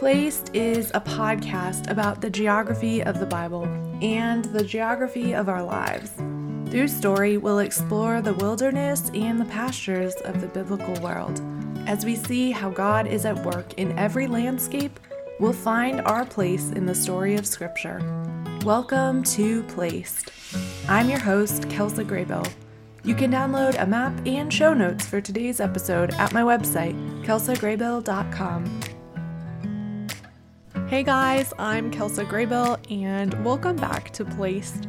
Placed is a podcast about the geography of the Bible and the geography of our lives. Through story, we'll explore the wilderness and the pastures of the biblical world. As we see how God is at work in every landscape, we'll find our place in the story of Scripture. Welcome to Placed. I'm your host, Kelsa Graybill. You can download a map and show notes for today's episode at my website, kelsagraybill.com. Hey guys, I'm Kelsa Graybill and welcome back to Placed.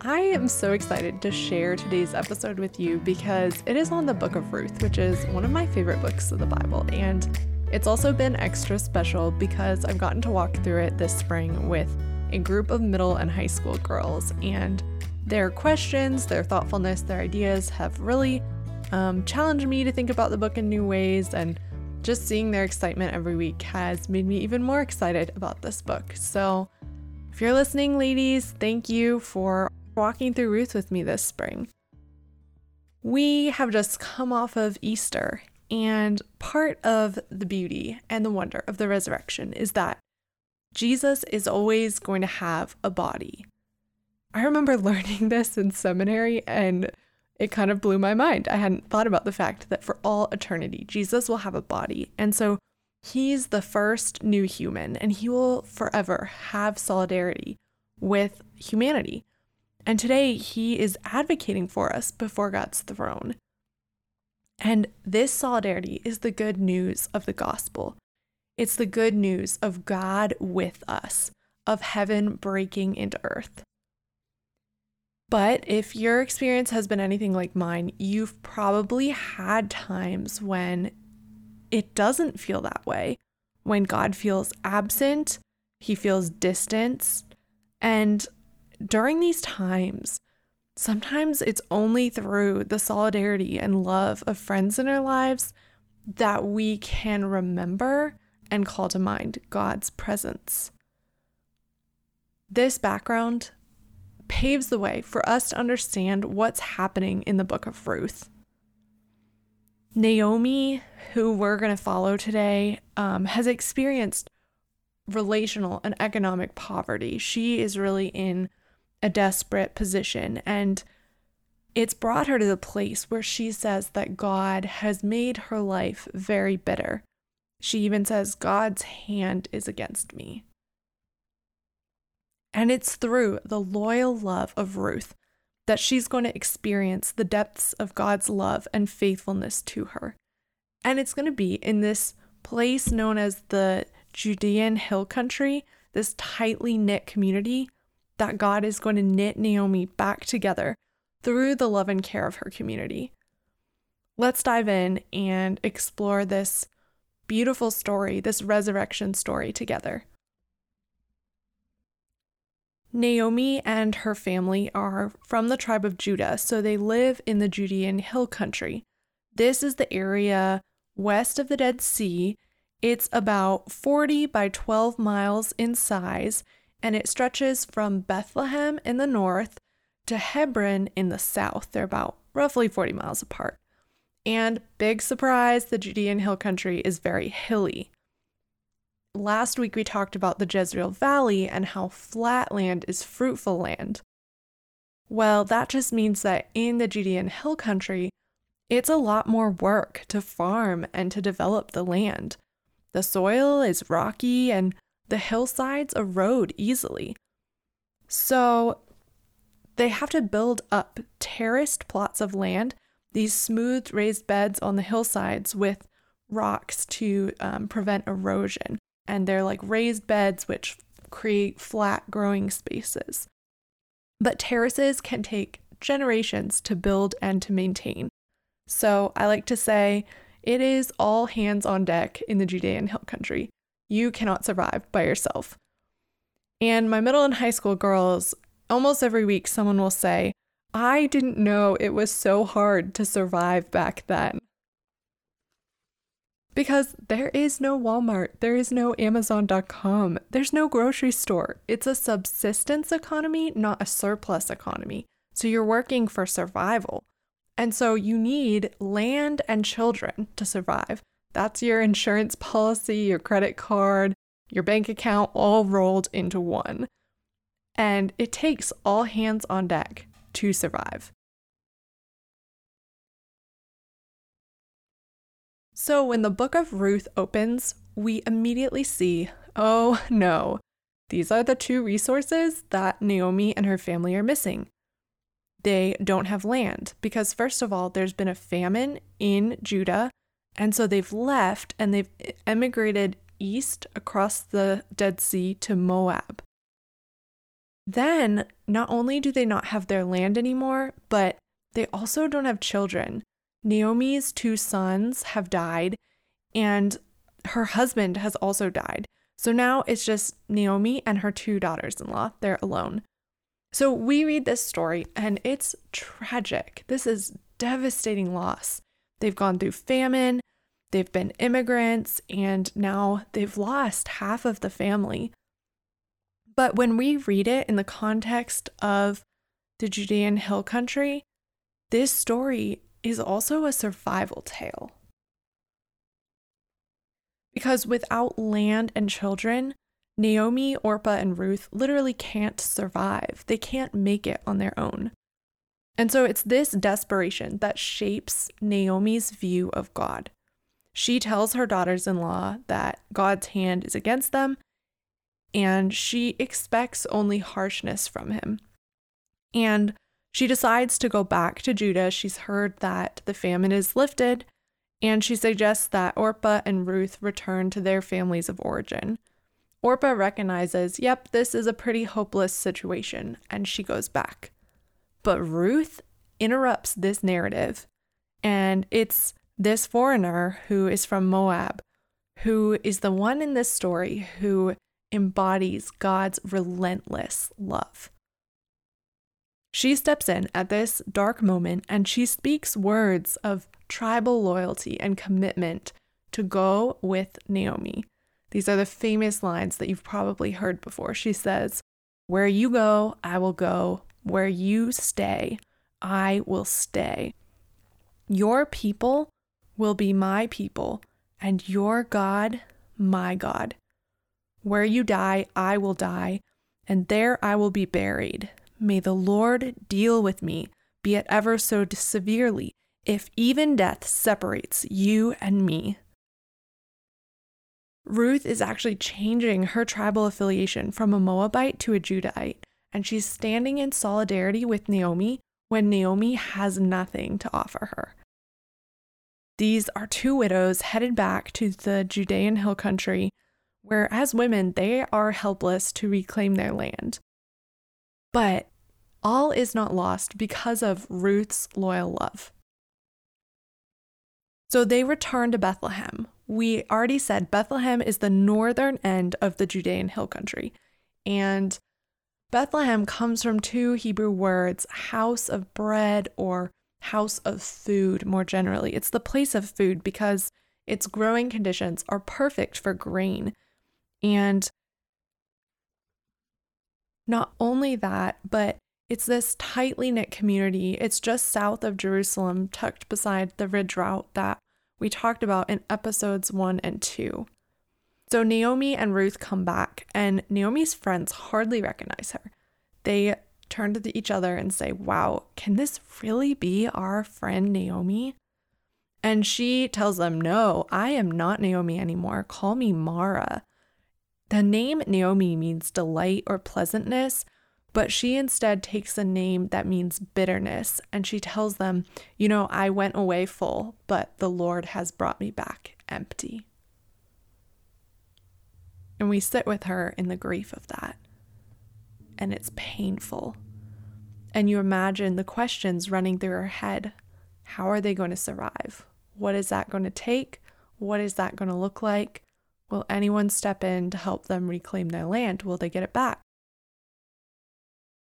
I am so excited to share today's episode with you because it is on the Book of Ruth, which is one of my favorite books of the Bible, and it's also been extra special because I've gotten to walk through it this spring with a group of middle and high school girls, and their questions, their thoughtfulness, their ideas have really challenged me to think about the book in new ways, and just seeing their excitement every week has made me even more excited about this book. So if you're listening, ladies, thank you for walking through Ruth with me this spring. We have just come off of Easter, and part of the beauty and the wonder of the resurrection is that Jesus is always going to have a body. I remember learning this in seminary, and it kind of blew my mind. I hadn't thought about the fact that for all eternity, Jesus will have a body. And so he's the first new human, and he will forever have solidarity with humanity. And today he is advocating for us before God's throne. And this solidarity is the good news of the gospel. It's the good news of God with us, of heaven breaking into earth. But if your experience has been anything like mine, you've probably had times when it doesn't feel that way, when God feels absent, he feels distanced. And during these times, sometimes it's only through the solidarity and love of friends in our lives that we can remember and call to mind God's presence. This background paves the way for us to understand what's happening in the Book of Ruth. Naomi, who we're going to follow today, has experienced relational and economic poverty. She is really in a desperate position, and it's brought her to the place where she says that God has made her life very bitter. She even says, God's hand is against me. And it's through the loyal love of Ruth that she's going to experience the depths of God's love and faithfulness to her. And it's going to be in this place known as the Judean Hill Country, this tightly knit community, that God is going to knit Naomi back together through the love and care of her community. Let's dive in and explore this beautiful story, this resurrection story together. Naomi and her family are from the tribe of Judah, so they live in the Judean Hill Country. This is the area west of the Dead Sea. It's about 40 by 12 miles in size, and it stretches from Bethlehem in the north to Hebron in the south. They're about roughly 40 miles apart. And big surprise, the Judean Hill Country is very hilly. Last week we talked about the Jezreel Valley and how flat land is fruitful land. Well, that just means that in the Judean Hill Country, it's a lot more work to farm and to develop the land. The soil is rocky and the hillsides erode easily. So they have to build up terraced plots of land, these smooth raised beds on the hillsides with rocks to prevent erosion. And they're like raised beds, which create flat growing spaces. But terraces can take generations to build and to maintain. So I like to say it is all hands on deck in the Judean Hill Country. You cannot survive by yourself. And my middle and high school girls, almost every week someone will say, I didn't know it was so hard to survive back then. Because there is no Walmart, there is no Amazon.com, there's no grocery store. It's a subsistence economy, not a surplus economy. So you're working for survival. And so you need land and children to survive. That's your insurance policy, your credit card, your bank account, all rolled into one. And it takes all hands on deck to survive. So when the Book of Ruth opens, we immediately see, oh no, these are the two resources that Naomi and her family are missing. They don't have land because, first of all, there's been a famine in Judah, and so they've left and they've emigrated east across the Dead Sea to Moab. Then, not only do they not have their land anymore, but they also don't have children. Naomi's two sons have died, and her husband has also died. So now it's just Naomi and her two daughters-in-law. They're alone. So we read this story, and it's tragic. This is devastating loss. They've gone through famine, they've been immigrants, and now they've lost half of the family. But when we read it in the context of the Judean Hill Country, this story is also a survival tale. Because without land and children, Naomi, Orpah, and Ruth literally can't survive. They can't make it on their own. And so it's this desperation that shapes Naomi's view of God. She tells her daughters-in-law that God's hand is against them, and she expects only harshness from him. And she decides to go back to Judah. She's heard that the famine is lifted, and she suggests that Orpah and Ruth return to their families of origin. Orpah recognizes, yep, this is a pretty hopeless situation, and she goes back. But Ruth interrupts this narrative, and it's this foreigner who is from Moab, who is the one in this story who embodies God's relentless love. She steps in at this dark moment, and she speaks words of tribal loyalty and commitment to go with Naomi. These are the famous lines that you've probably heard before. She says, "Where you go, I will go. Where you stay, I will stay. Your people will be my people, and your God, my God. Where you die, I will die, and there I will be buried. May the Lord deal with me, be it ever so severely, if even death separates you and me." Ruth is actually changing her tribal affiliation from a Moabite to a Judahite, and she's standing in solidarity with Naomi when Naomi has nothing to offer her. These are two widows headed back to the Judean Hill Country, where as women, they are helpless to reclaim their land. But all is not lost because of Ruth's loyal love. So they return to Bethlehem. We already said Bethlehem is the northern end of the Judean Hill Country. And Bethlehem comes from two Hebrew words, house of bread or house of food more generally. It's the place of food because its growing conditions are perfect for grain. And not only that, but it's this tightly knit community. It's just south of Jerusalem, tucked beside the ridge route that we talked about in episodes 1 and 2. So Naomi and Ruth come back, and Naomi's friends hardly recognize her. They turn to each other and say, "Wow, can this really be our friend Naomi?" And she tells them, "No, I am not Naomi anymore. Call me Mara." The name Naomi means delight or pleasantness, but she instead takes a name that means bitterness, and she tells them, "You know, I went away full, but the Lord has brought me back empty." And we sit with her in the grief of that, and it's painful. And you imagine the questions running through her head. How are they going to survive? What is that going to take? What is that going to look like? Will anyone step in to help them reclaim their land? Will they get it back?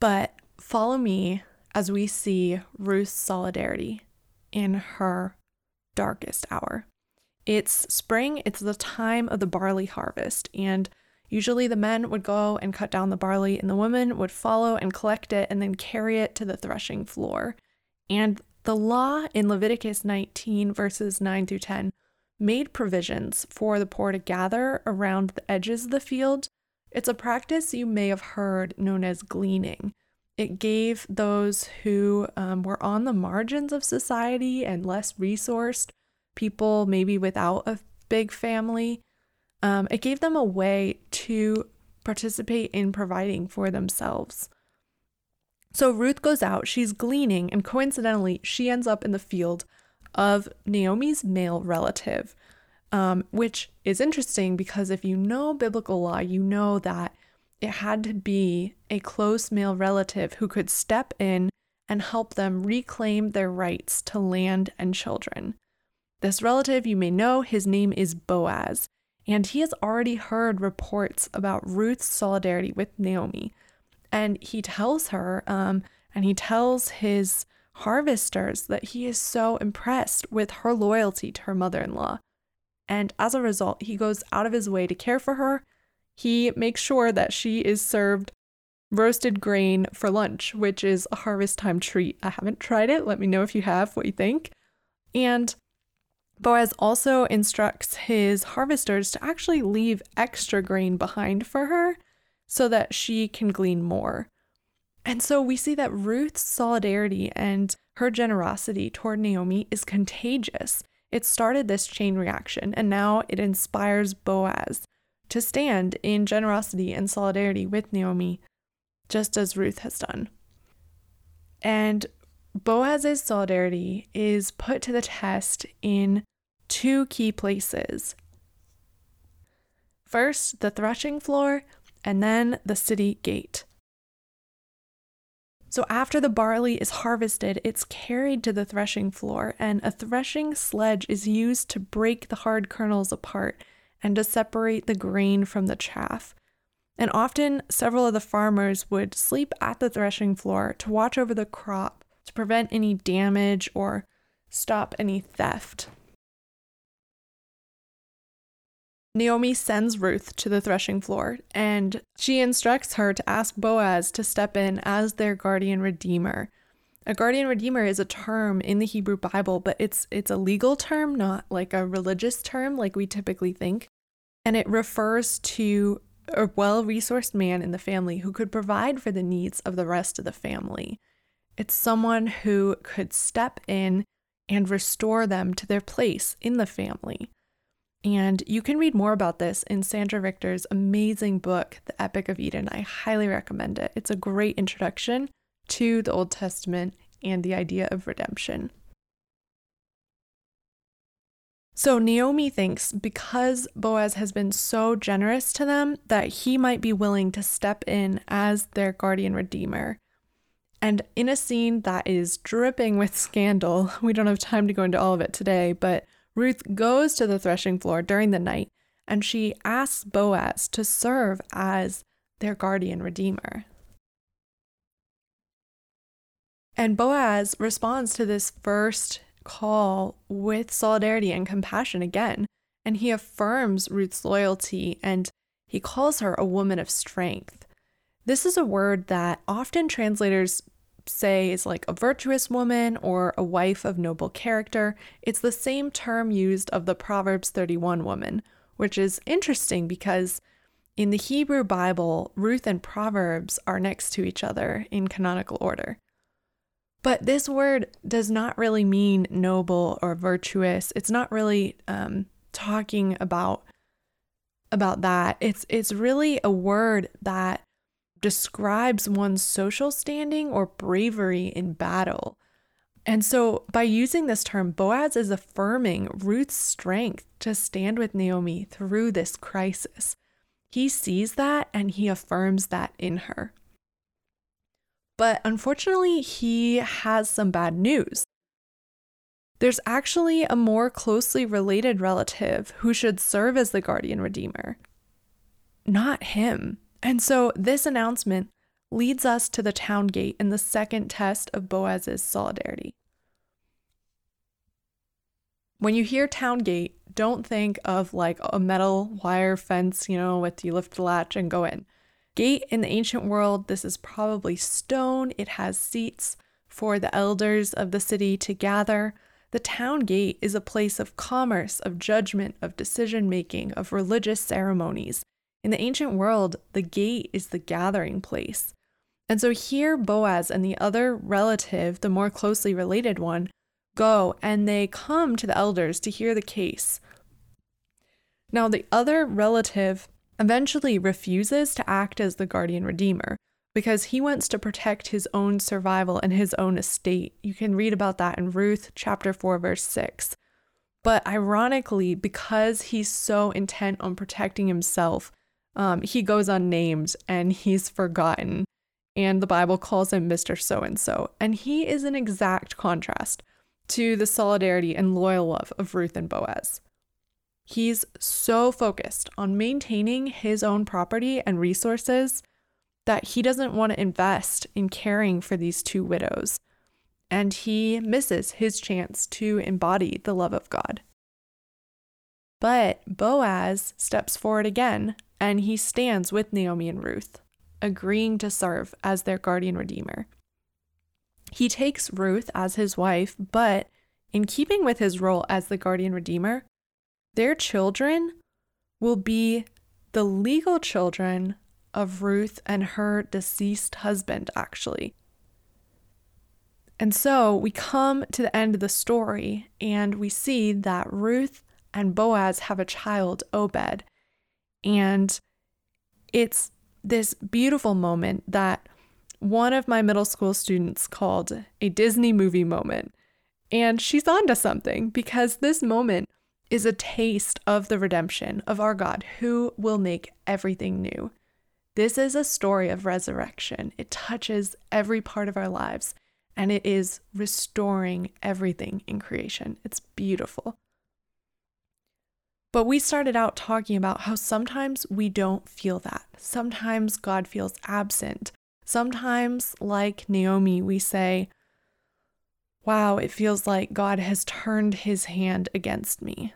But follow me as we see Ruth's solidarity in her darkest hour. It's spring, it's the time of the barley harvest, and usually the men would go and cut down the barley, and the women would follow and collect it and then carry it to the threshing floor. And the law in Leviticus 19, verses 9 through 10, made provisions for the poor to gather around the edges of the field. It's a practice you may have heard known as gleaning. It gave those who were on the margins of society and less resourced, people maybe without a big family, it gave them a way to participate in providing for themselves. So Ruth goes out, she's gleaning, and coincidentally, she ends up in the field of Naomi's male relative, which is interesting because if you know biblical law, you know that it had to be a close male relative who could step in and help them reclaim their rights to land and children. This relative, you may know, his name is Boaz, and he has already heard reports about Ruth's solidarity with Naomi. And he tells her, and he tells his harvesters that he is so impressed with her loyalty to her mother-in-law. And as a result, he goes out of his way to care for her. He makes sure that she is served roasted grain for lunch, which is a harvest time treat. I haven't tried it. Let me know if you have, what you think. And Boaz also instructs his harvesters to actually leave extra grain behind for her so that she can glean more. And so we see that Ruth's solidarity and her generosity toward Naomi is contagious. It started this chain reaction, and now it inspires Boaz to stand in generosity and solidarity with Naomi, just as Ruth has done. And Boaz's solidarity is put to the test in two key places. First, the threshing floor, and then the city gate. So after the barley is harvested, it's carried to the threshing floor, and a threshing sledge is used to break the hard kernels apart and to separate the grain from the chaff. And often, several of the farmers would sleep at the threshing floor to watch over the crop, to prevent any damage or stop any theft. Naomi sends Ruth to the threshing floor, and she instructs her to ask Boaz to step in as their guardian redeemer. A guardian redeemer is a term in the Hebrew Bible, but it's a legal term, not like a religious term like we typically think. And it refers to a well-resourced man in the family who could provide for the needs of the rest of the family. It's someone who could step in and restore them to their place in the family. And you can read more about this in Sandra Richter's amazing book, The Epic of Eden. I highly recommend it. It's a great introduction to the Old Testament and the idea of redemption. So Naomi thinks because Boaz has been so generous to them that he might be willing to step in as their guardian redeemer. And in a scene that is dripping with scandal, we don't have time to go into all of it today, but Ruth goes to the threshing floor during the night, and she asks Boaz to serve as their guardian redeemer. And Boaz responds to this first call with solidarity and compassion again, and he affirms Ruth's loyalty, and he calls her a woman of strength. This is a word that often translators say is like a virtuous woman or a wife of noble character. It's the same term used of the Proverbs 31 woman, which is interesting because in the Hebrew Bible, Ruth and Proverbs are next to each other in canonical order. But this word does not really mean noble or virtuous. It's not really talking about that. It's really a word that describes one's social standing or bravery in battle. And so by using this term, Boaz is affirming Ruth's strength to stand with Naomi through this crisis. He sees that and he affirms that in her. But unfortunately, he has some bad news. There's actually a more closely related relative who should serve as the guardian redeemer, not him. And so this announcement leads us to the town gate and the second test of Boaz's solidarity. When you hear town gate, don't think of like a metal wire fence, with you lift the latch and go in. Gate in the ancient world, this is probably stone. It has seats for the elders of the city to gather. The town gate is a place of commerce, of judgment, of decision-making, of religious ceremonies. In the ancient world, the gate is the gathering place. And so here Boaz and the other relative, the more closely related one, go and they come to the elders to hear the case. Now the other relative eventually refuses to act as the guardian redeemer because he wants to protect his own survival and his own estate. You can read about that in Ruth chapter 4, verse 6. But ironically, because he's so intent on protecting himself, he goes unnamed and he's forgotten. And the Bible calls him Mr. So-and-so. And he is an exact contrast to the solidarity and loyal love of Ruth and Boaz. He's so focused on maintaining his own property and resources that he doesn't want to invest in caring for these two widows. And he misses his chance to embody the love of God. But Boaz steps forward again, and he stands with Naomi and Ruth, agreeing to serve as their guardian redeemer. He takes Ruth as his wife, but in keeping with his role as the guardian redeemer, their children will be the legal children of Ruth and her deceased husband, actually. And so we come to the end of the story, and we see that Ruth and Boaz have a child, Obed. And it's this beautiful moment that one of my middle school students called a Disney movie moment. And she's onto something, because this moment is a taste of the redemption of our God who will make everything new. This is a story of resurrection. It touches every part of our lives, and it is restoring everything in creation. It's beautiful. But we started out talking about how sometimes we don't feel that. Sometimes God feels absent. Sometimes, like Naomi, we say, wow, it feels like God has turned his hand against me.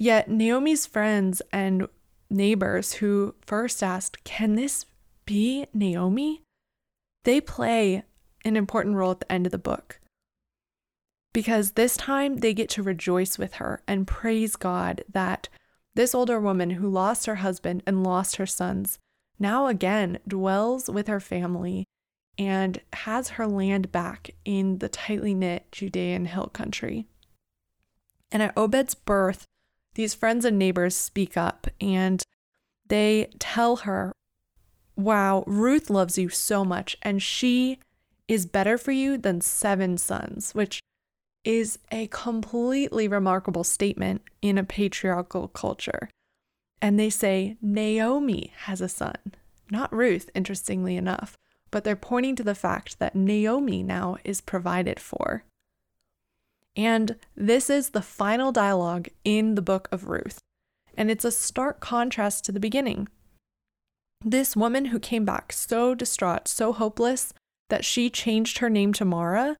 Yet Naomi's friends and neighbors who first asked, can this be Naomi? They play an important role at the end of the book, because this time they get to rejoice with her and praise God that this older woman who lost her husband and lost her sons now again dwells with her family and has her land back in the tightly knit Judean Hill Country. And at Obed's birth, these friends and neighbors speak up and they tell her, wow, Ruth loves you so much and she is better for you than 7 sons, which is a completely remarkable statement in a patriarchal culture. And they say, Naomi has a son, not Ruth, interestingly enough. But they're pointing to the fact that Naomi now is provided for. And this is the final dialogue in the book of Ruth. And it's a stark contrast to the beginning. This woman who came back so distraught, so hopeless, that she changed her name to Mara,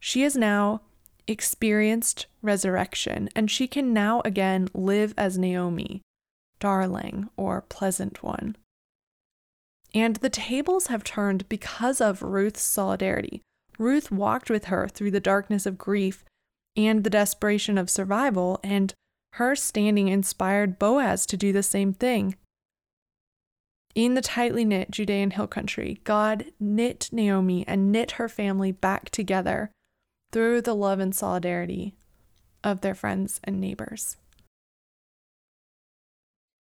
she has now experienced resurrection, and she can now again live as Naomi, darling, or pleasant one. And the tables have turned because of Ruth's solidarity. Ruth walked with her through the darkness of grief and the desperation of survival, and her standing inspired Boaz to do the same thing. In the tightly knit Judean Hill Country, God knit Naomi and knit her family back together through the love and solidarity of their friends and neighbors.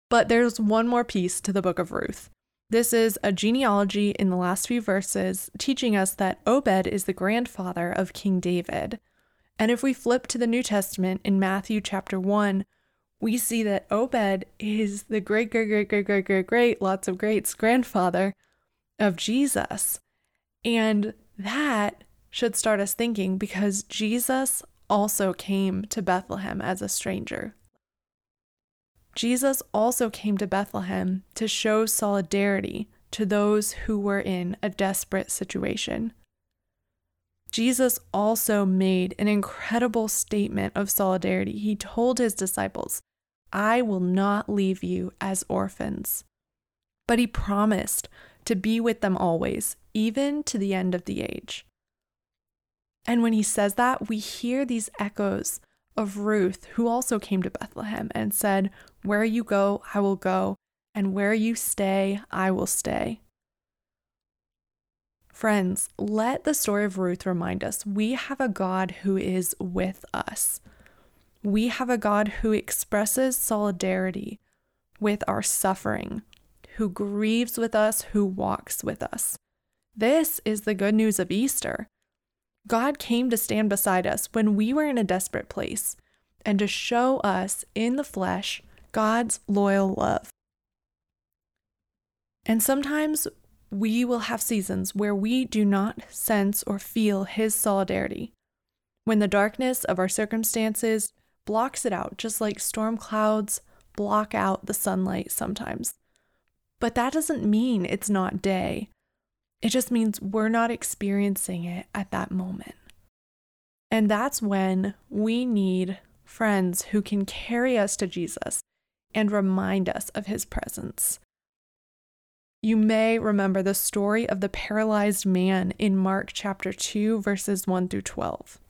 But there's one more piece to the book of Ruth. This is a genealogy in the last few verses teaching us that Obed is the grandfather of King David. And if we flip to the New Testament in Matthew chapter 1, we see that Obed is the grandfather of Jesus. And that should start us thinking, because Jesus also came to Bethlehem as a stranger. Jesus also came to Bethlehem to show solidarity to those who were in a desperate situation. Jesus also made an incredible statement of solidarity. He told his disciples, I will not leave you as orphans. But he promised to be with them always, even to the end of the age. And when he says that, we hear these echoes of Ruth, who also came to Bethlehem and said, "Where you go, I will go, and where you stay, I will stay." Friends, let the story of Ruth remind us we have a God who is with us. We have a God who expresses solidarity with our suffering, who grieves with us, who walks with us. This is the good news of Easter. God came to stand beside us when we were in a desperate place and to show us in the flesh God's loyal love. And sometimes we will have seasons where we do not sense or feel His solidarity, when the darkness of our circumstances blocks it out, just like storm clouds block out the sunlight sometimes. But that doesn't mean it's not day. It just means we're not experiencing it at that moment. And that's when we need friends who can carry us to Jesus and remind us of His presence. You may remember the story of the paralyzed man in Mark chapter 2, verses 1 through 12.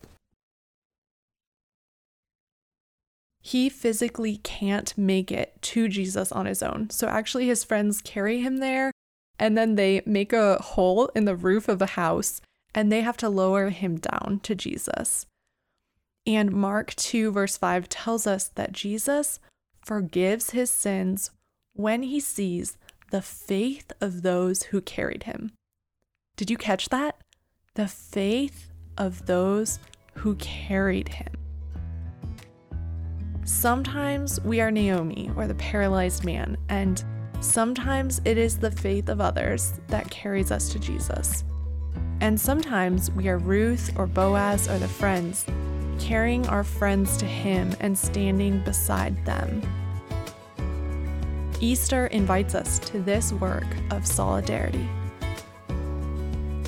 He physically can't make it to Jesus on his own. So actually his friends carry him there, and then they make a hole in the roof of a house, and they have to lower him down to Jesus. And Mark 2, verse 5 tells us that Jesus forgives his sins when he sees the faith of those who carried him. Did you catch that? The faith of those who carried him. Sometimes we are Naomi, or the paralyzed man, and sometimes it is the faith of others that carries us to Jesus. And sometimes we are Ruth or Boaz or the friends, carrying our friends to Him and standing beside them. Easter invites us to this work of solidarity.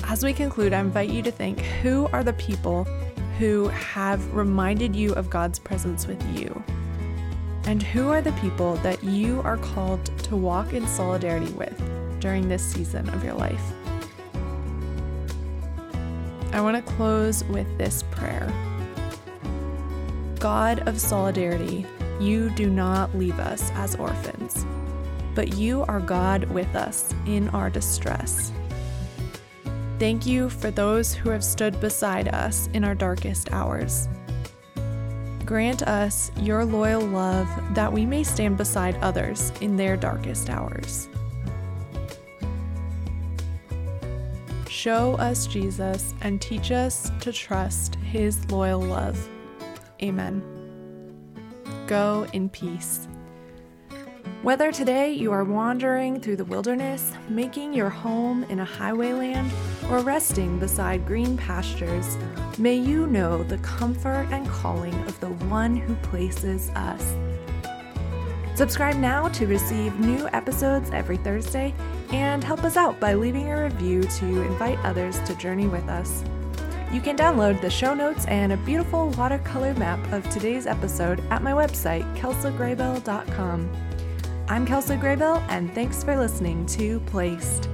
As we conclude, I invite you to think, who are the people who have reminded you of God's presence with you? And who are the people that you are called to walk in solidarity with during this season of your life? I want to close with this prayer. God of solidarity, you do not leave us as orphans, but you are God with us in our distress. Thank you for those who have stood beside us in our darkest hours. Grant us your loyal love that we may stand beside others in their darkest hours. Show us Jesus and teach us to trust His loyal love. Amen. Go in peace. Whether today you are wandering through the wilderness, making your home in a highwayland, or resting beside green pastures, may you know the comfort and calling of the one who places us. Subscribe now to receive new episodes every Thursday, and help us out by leaving a review to invite others to journey with us. You can download the show notes and a beautiful watercolor map of today's episode at my website, kelsagraybill.com. I'm Kelsa Graybill, and thanks for listening to Placed.